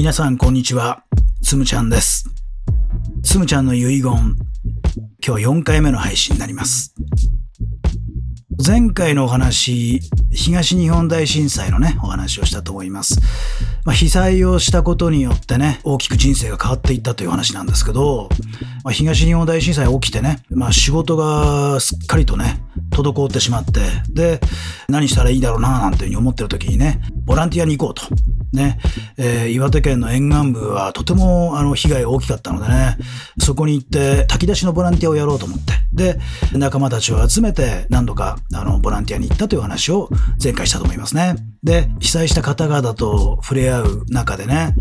皆さんこんにちは、つむちゃんです。つむちゃんの遺言、今日4回目の配信になります。前回のお話、東日本大震災のね、お話をしたと思います。被災をしたことによってね、大きく人生が変わっていったという話なんですけど、東日本大震災起きてね、仕事がすっかりとね、滞ってしまって、で、何したらいいだろうななんていうふうに思ってる時にね、ボランティアに行こうと。ね、岩手県の沿岸部はとても被害が大きかったのでね、そこに行って炊き出しのボランティアをやろうと思って、で、仲間たちを集めて何度かボランティアに行ったという話を前回したと思いますね。で、被災した方々と触れ合う中でね、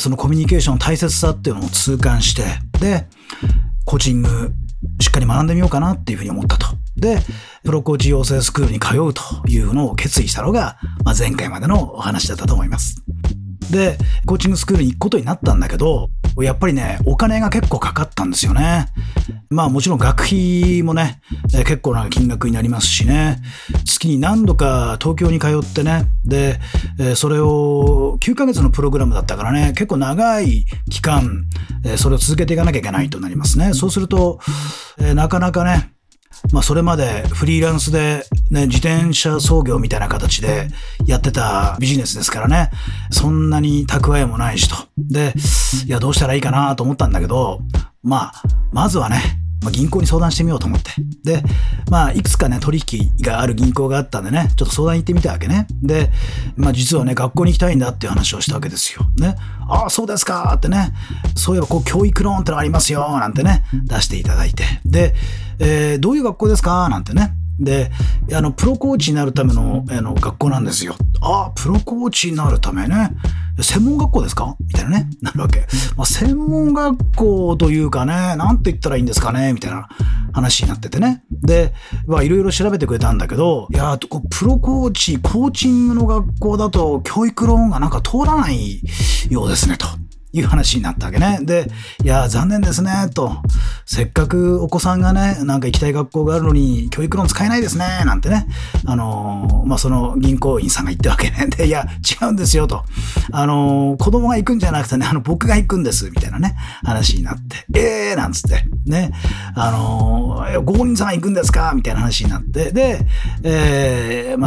そのコミュニケーションの大切さっていうのを痛感して、で、コーチングしっかり学んでみようかなっていうふうに思ったと。で、プロコーチ養成スクールに通うというのを決意したのが、前回までのお話だったと思います。で、コーチングスクールに行くことになったんだけど、やっぱりね、お金が結構かかったんですよね。もちろん学費もね、結構な金額になりますしね、月に何度か東京に通ってね、で、それを9ヶ月のプログラムだったからね、結構長い期間、それを続けていかなきゃいけないとなりますね。そうすると、なかなかね、それまでフリーランスで、ね、自転車操業みたいな形でやってたビジネスですからね、そんなに蓄えもないしと。で、いや、どうしたらいいかなと思ったんだけど、まずはね、銀行に相談してみようと思って。で、いくつかね、取引がある銀行があったんでね、ちょっと相談行ってみたわけね。で、実はね、学校に行きたいんだっていう話をしたわけですよ。ね。ああ、そうですかってね。そういえば、教育ローンってのありますよなんてね、出していただいて。で、どういう学校ですかなんてね。で、プロコーチになるための、学校なんですよ。ああ、プロコーチになるためね。専門学校ですかみたいなね、なるわけ。専門学校というかね、なんて言ったらいいんですかねみたいな話になっててね。で、いろいろ調べてくれたんだけど、いや、プロコーチ、コーチングの学校だと教育ローンがなんか通らないようですね、という話になったわけね。で、いや、残念ですね、と。せっかくお子さんがね、なんか行きたい学校があるのに、教育ローン使えないですね、なんてね。その銀行員さんが言ったわけね。で、いや、違うんですよ、と。子供が行くんじゃなくてね、僕が行くんです、みたいなね、話になって。なんつって、ね。ご本人さんが行くんですかみたいな話になって。で、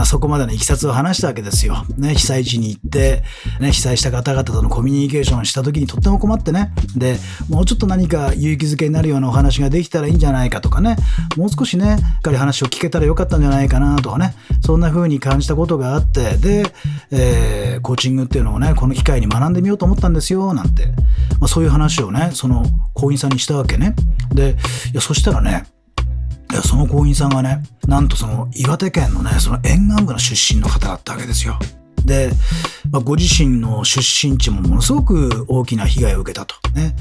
そこまでのいきさつを話したわけですよ。ね、被災地に行って、ね、被災した方々とのコミュニケーションをしたときにとっても困ってね。で、もうちょっと何か勇気づけになるようなお話ができたらいいんじゃないかとかね、もう少しね、しっかり話を聞けたらよかったんじゃないかなとかね、そんな風に感じたことがあって、で、コーチングっていうのをね、この機会に学んでみようと思ったんですよなんて、そういう話をね、その講員さんにしたわけね。で、いや、そしたらね、その講員さんがね、なんとその岩手県のね、その沿岸部の出身の方だったわけですよ。で、ご自身の出身地もものすごく大きな被害を受けたと、ね。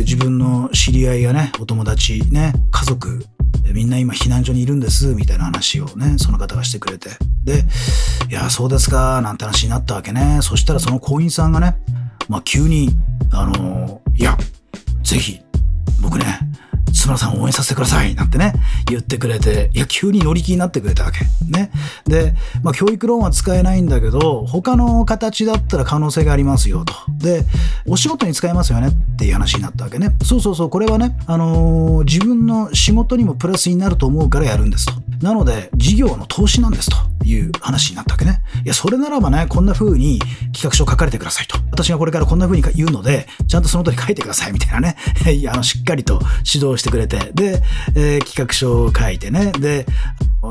自分の知り合いやね、お友達、ね、家族、みんな今避難所にいるんです、みたいな話をね、その方がしてくれて。で、いや、そうですか、なんて話になったわけね。そしたらその講員さんがね、急に、いや、ぜひ、僕ね、津村さんを応援させてくださいなんてね、言ってくれて、いや、急に乗り気になってくれたわけ。ね。で、教育ローンは使えないんだけど、他の形だったら可能性がありますよと。で、お仕事に使えますよねっていう話になったわけね。そうそうそう、これはね、自分の仕事にもプラスになると思うからやるんですと。なので、事業の投資なんですという話になったわけね。いや、それならばね、こんな風に企画書を書かれてくださいと。私がこれからこんな風に言うので、ちゃんとその通り書いてくださいみたいなね、しっかりと指導してくれて、で、企画書を書いてね、で、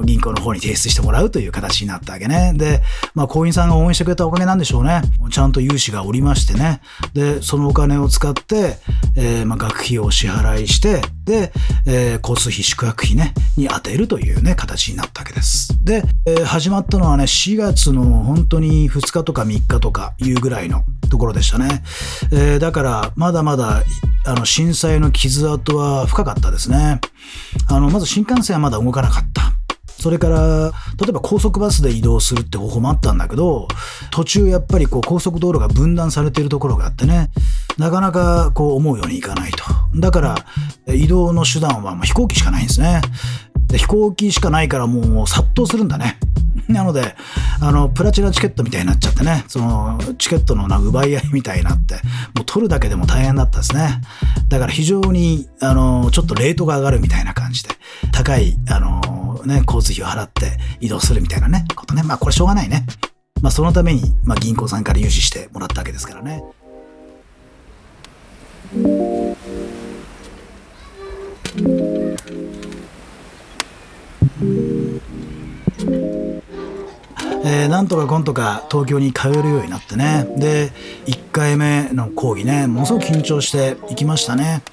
銀行の方に提出してもらうという形になったわけね。で、講員さんが応援してくれたおかげなんでしょうね。ちゃんと融資がおりましてね。で、そのお金を使って、学費を支払いして、で、交通費、宿泊費ね、に当てるというね、形になったわけです。で、始まったのはね、4月の本当に2日とか3日とかいうぐらいのところでしたね。だから、まだまだ、震災の傷跡は深かったですね。まず新幹線はまだ動かなかった。それから、例えば高速バスで移動するって方法もあったんだけど、途中やっぱり高速道路が分断されているところがあってね、なかなか思うようにいかないと。だから、移動の手段は飛行機しかないんですね。で、飛行機しかないからもう殺到するんだね。なので、プラチナチケットみたいになっちゃってね、そのチケットの奪い合いみたいになって、もう取るだけでも大変だったですね。だから非常にちょっとレートが上がるみたいな感じで高い交通費を払って移動するみたいなねことね。まあこれしょうがないね。まあそのために、銀行さんから融資してもらったわけですからね。なんとかこんとか東京に通えるようになってね。で1回目の講義ね、ものすごく緊張して行きましたね。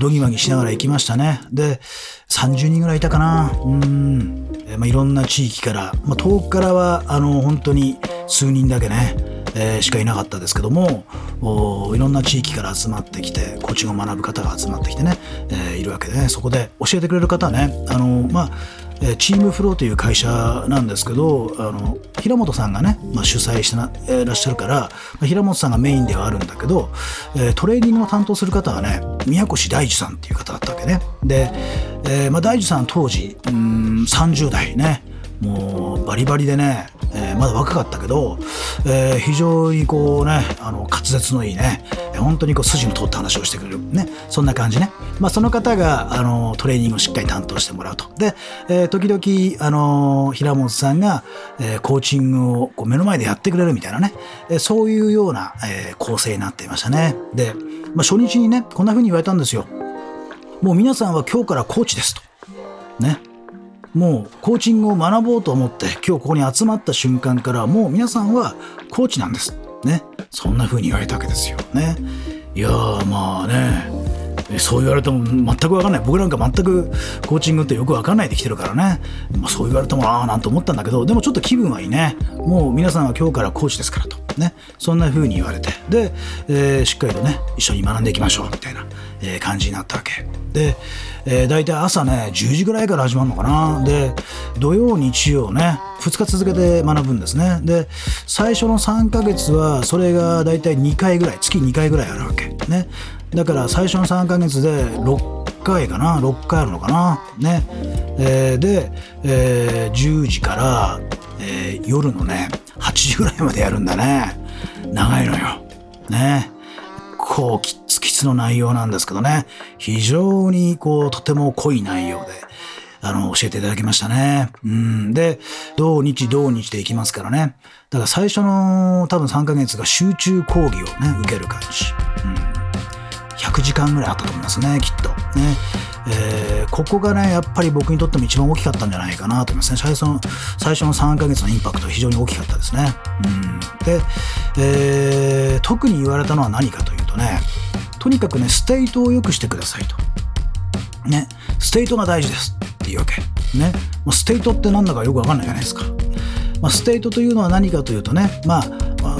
どぎまぎしながら行きましたね。で30人ぐらいいたかな。いろんな地域から、遠くからは本当に数人だけね、しかいなかったですけども、いろんな地域から集まってきて、コーチングを学ぶ方が集まってきてね、いるわけで、ね、そこで教えてくれる方はね、チームフローという会社なんですけど、平本さんがね、主催していらっしゃるから、平本さんがメインではあるんだけど、トレーニングを担当する方がね、宮越大樹さんっていう方だったわけね。で、大樹さん当時30代ね、もうバリバリでね、まだ若かったけど、非常にこうね、滑舌のいいね、本当にこう筋の通った話をしてくれるね、そんな感じね。その方がトレーニングをしっかり担当してもらうと。で、時々平本さんが、コーチングをこう目の前でやってくれるみたいなね、そういうような、構成になっていましたね。で、初日にねこんな風に言われたんですよ。もう皆さんは今日からコーチですとね。もうコーチングを学ぼうと思って今日ここに集まった瞬間から、もう皆さんはコーチなんですね。そんな風に言われたわけですよね。いやー、まあね、そう言われても全く分かんない。僕なんか全くコーチングってよく分かんないで来てるからね、そう言われてもああなんて思ったんだけど、でもちょっと気分はいいね。もう皆さんは今日からコーチですからとね、そんな風に言われて、で、しっかりとね一緒に学んでいきましょうみたいな感じになったわけで、大体朝ね10時ぐらいから始まるのかな。で土曜日曜ね2日続けて学ぶんですね。で最初の3ヶ月はそれが大体2回ぐらい、月2回ぐらいあるわけね。だから最初の3ヶ月で6回かな、6回あるのかなね。で、10時から、夜のね8時ぐらいまでやるんだね。長いのよね。こうきつきつの内容なんですけどね、非常にこうとても濃い内容で教えていただきましたね。で同日でいきますからね。だから最初の多分3ヶ月が集中講義をね受ける感じ、100時間ぐらいあったと思いますね、きっとね。ここがねやっぱり僕にとっても一番大きかったんじゃないかなと思いますね。最初の3ヶ月のインパクト非常に大きかったですね。で、特に言われたのは何かというとね、とにかくねステートを良くしてくださいとね、ステートが大事ですっていうわけね。ステートってなんだかよく分かんないじゃないですか。ステートというのは何かというとね、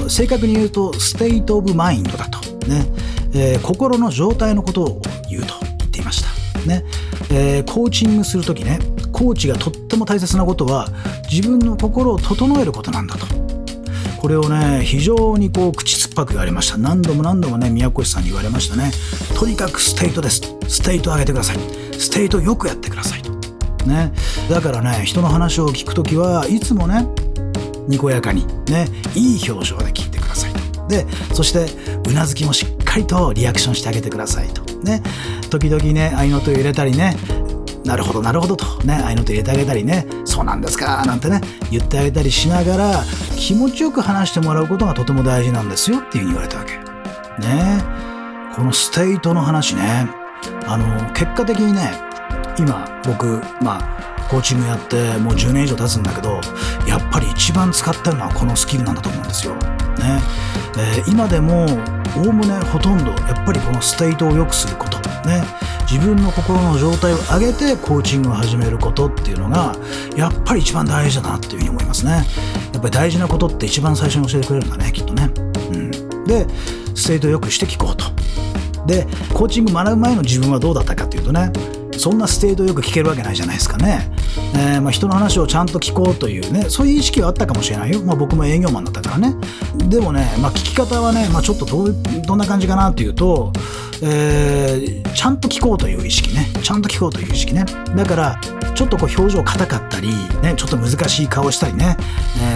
正確に言うとステートオブマインドだとね、心の状態のことを言うと言っていましたね。コーチングするときね、コーチがとっても大切なことは自分の心を整えることなんだと。これをね非常にこう口酸っぱく言われました。何度もね宮越さんに言われましたね。とにかくステートです、ステート上げてください、ステートよくやってくださいとね。だからね人の話を聞くときはいつもねにこやかにね、いい表情で聞いてくださいと。でそしてうなずきもしっかりとリアクションしてあげてくださいとね。時々ね合いの手を入れたりね、なるほどとね、合いの手入れてあげたりね、そうなんですかなんてね言ってあげたりしながら気持ちよく話してもらうことがとても大事なんですよっていう風に言われたわけね。このステートの話ね、結果的にね今僕コーチングやってもう10年以上経つんだけど、やっぱり一番使ってるのはこのスキルなんだと思うんですよね。今でもおおむねほとんどやっぱりこのステートを良くすることね、自分の心の状態を上げてコーチングを始めることっていうのがやっぱり一番大事だなっていうふうに思いますね。やっぱり大事なことって一番最初に教えてくれるんだね、きっとね。でステートを良くして聞こうと。でコーチング学ぶ前の自分はどうだったかっていうとね、そんなステードよく聞けるわけないじゃないですかね。人の話をちゃんと聞こうというね、そういう意識はあったかもしれないよ。僕も営業マンだったからね。でもね、聞き方はね、ちょっとどんな感じかなっていうと、ちゃんと聞こうという意識ね。だからちょっと表情硬かったりね、ちょっと難しい顔したりね、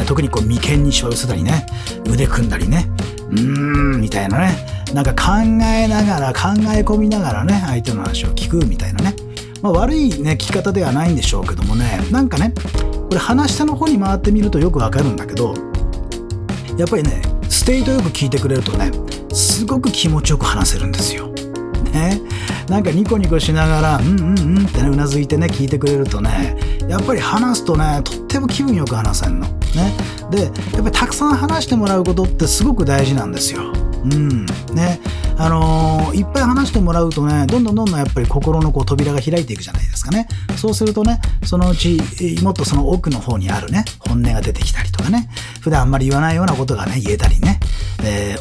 特に眉間にしわ寄せたりね、腕組んだりね、みたいなね、考え込みながらね、相手の話を聞くみたいなね、悪いね聞き方ではないんでしょうけどもね、これ話し手の方に回ってみるとよくわかるんだけど、やっぱりねステイとよく聞いてくれるとね、すごく気持ちよく話せるんですよね。ニコニコしながらってねうなずいてね聞いてくれるとね、やっぱり話すとねとっても気分よく話せるのね。でやっぱりたくさん話してもらうことってすごく大事なんですよ。いっぱい話してもらうとね、どんどんやっぱり心の扉が開いていくじゃないですかね。そうするとね、そのうちもっとその奥の方にあるね本音が出てきたりとかね、普段あんまり言わないようなことがね言えたりね、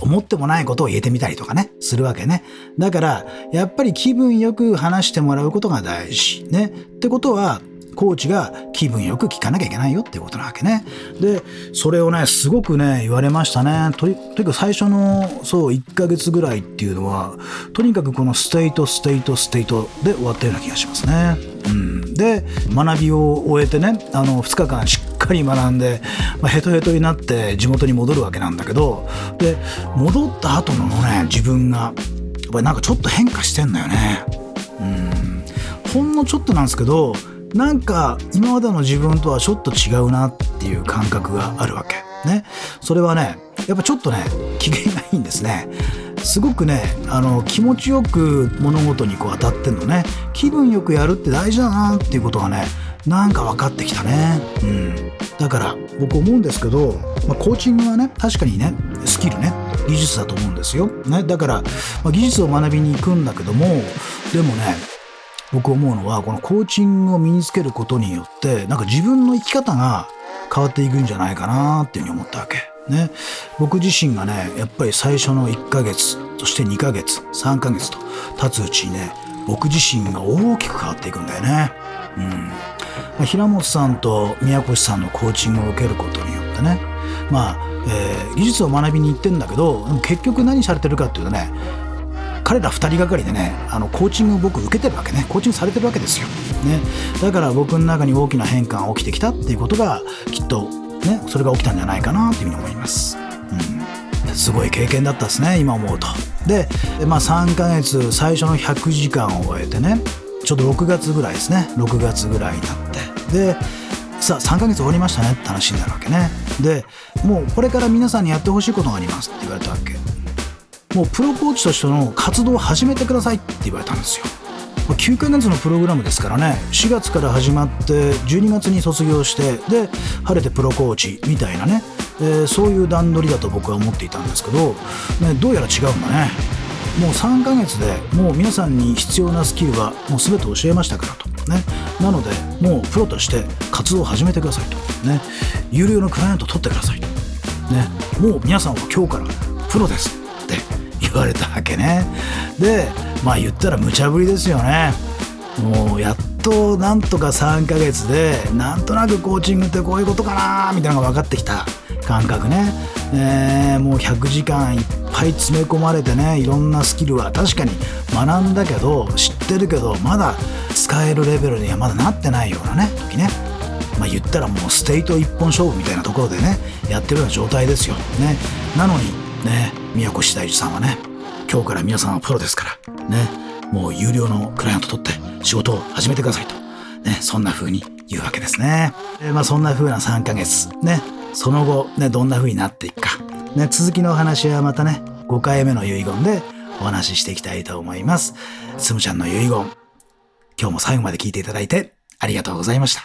思ってもないことを言えてみたりとかねするわけね。だからやっぱり気分よく話してもらうことが大事ね。ってことはコーチが気分よく聞かなきゃいけないよっていうことなわけね。でそれをねすごくね言われましたね。とにかく最初の1ヶ月ぐらいっていうのはとにかくこのステイトで終わったような気がしますね。で学びを終えてね、2日間しっかり学んで、ヘトヘトになって地元に戻るわけなんだけど、で戻った後のね自分がやっぱりちょっと変化してんだよね。ほんのちょっとなんですけど、今までの自分とはちょっと違うなっていう感覚があるわけね。それはねやっぱちょっとね機嫌がいいんですね。すごくね気持ちよく物事に当たってんのね。気分よくやるって大事だなっていうことがね分かってきたね。だから僕思うんですけど、コーチングはね確かにねスキルね技術だと思うんですよ、だから、技術を学びに行くんだけども、でもね僕思うのはこのコーチングを身につけることによって自分の生き方が変わっていくんじゃないかなっていうふうに思ったわけね。僕自身がねやっぱり最初の1ヶ月そして2ヶ月3ヶ月と経つうちにね僕自身が大きく変わっていくんだよね。平本さんと宮越さんのコーチングを受けることによってね、技術を学びに行ってんだけど、でも結局何されてるかっていうとね、彼ら2人がかりでねコーチングを僕受けてるわけね。コーチングされてるわけですよ、だから僕の中に大きな変化が起きてきたっていうことがきっとねそれが起きたんじゃないかなっていうふうに思います、すごい経験だったですね今思うと。で、3ヶ月最初の100時間を終えてね、ちょうど6月ぐらいですね、6月ぐらいになって、でさあ3ヶ月終わりましたねって話になるわけね。でもうこれから皆さんにやってほしいことがありますって言われたわけ。もうプロコーチとしての活動を始めてくださいって言われたんですよ。9ヶ月のプログラムですからね、4月から始まって12月に卒業して、で晴れてプロコーチみたいなね、そういう段取りだと僕は思っていたんですけど、どうやら違うんだね。もう3ヶ月でもう皆さんに必要なスキルはもう全て教えましたからとね、なのでもうプロとして活動を始めてくださいとね、有料のクライアントを取ってくださいとね、もう皆さんは今日からプロですって言われたわけね。で言ったら無茶ぶりですよね。もうやっとなんとか3ヶ月でなんとなくコーチングってこういうことかなみたいなのが分かってきた感覚ね。もう100時間いっぱい詰め込まれてね、いろんなスキルは確かに学んだけど知ってるけどまだ使えるレベルにはまだなってないようなね時ね、言ったらもうステイト一本勝負みたいなところでねやってるような状態ですよね。なのにね宮越大樹さんはね、今日から皆さんはプロですからね、もう有料のクライアント取って仕事を始めてくださいとね、そんな風に言うわけですね。そんな風な3ヶ月ね、その後ねどんな風になっていくかね、続きのお話はまたね5回目の遺言でお話ししていきたいと思います。つむちゃんの遺言、今日も最後まで聞いていただいてありがとうございました。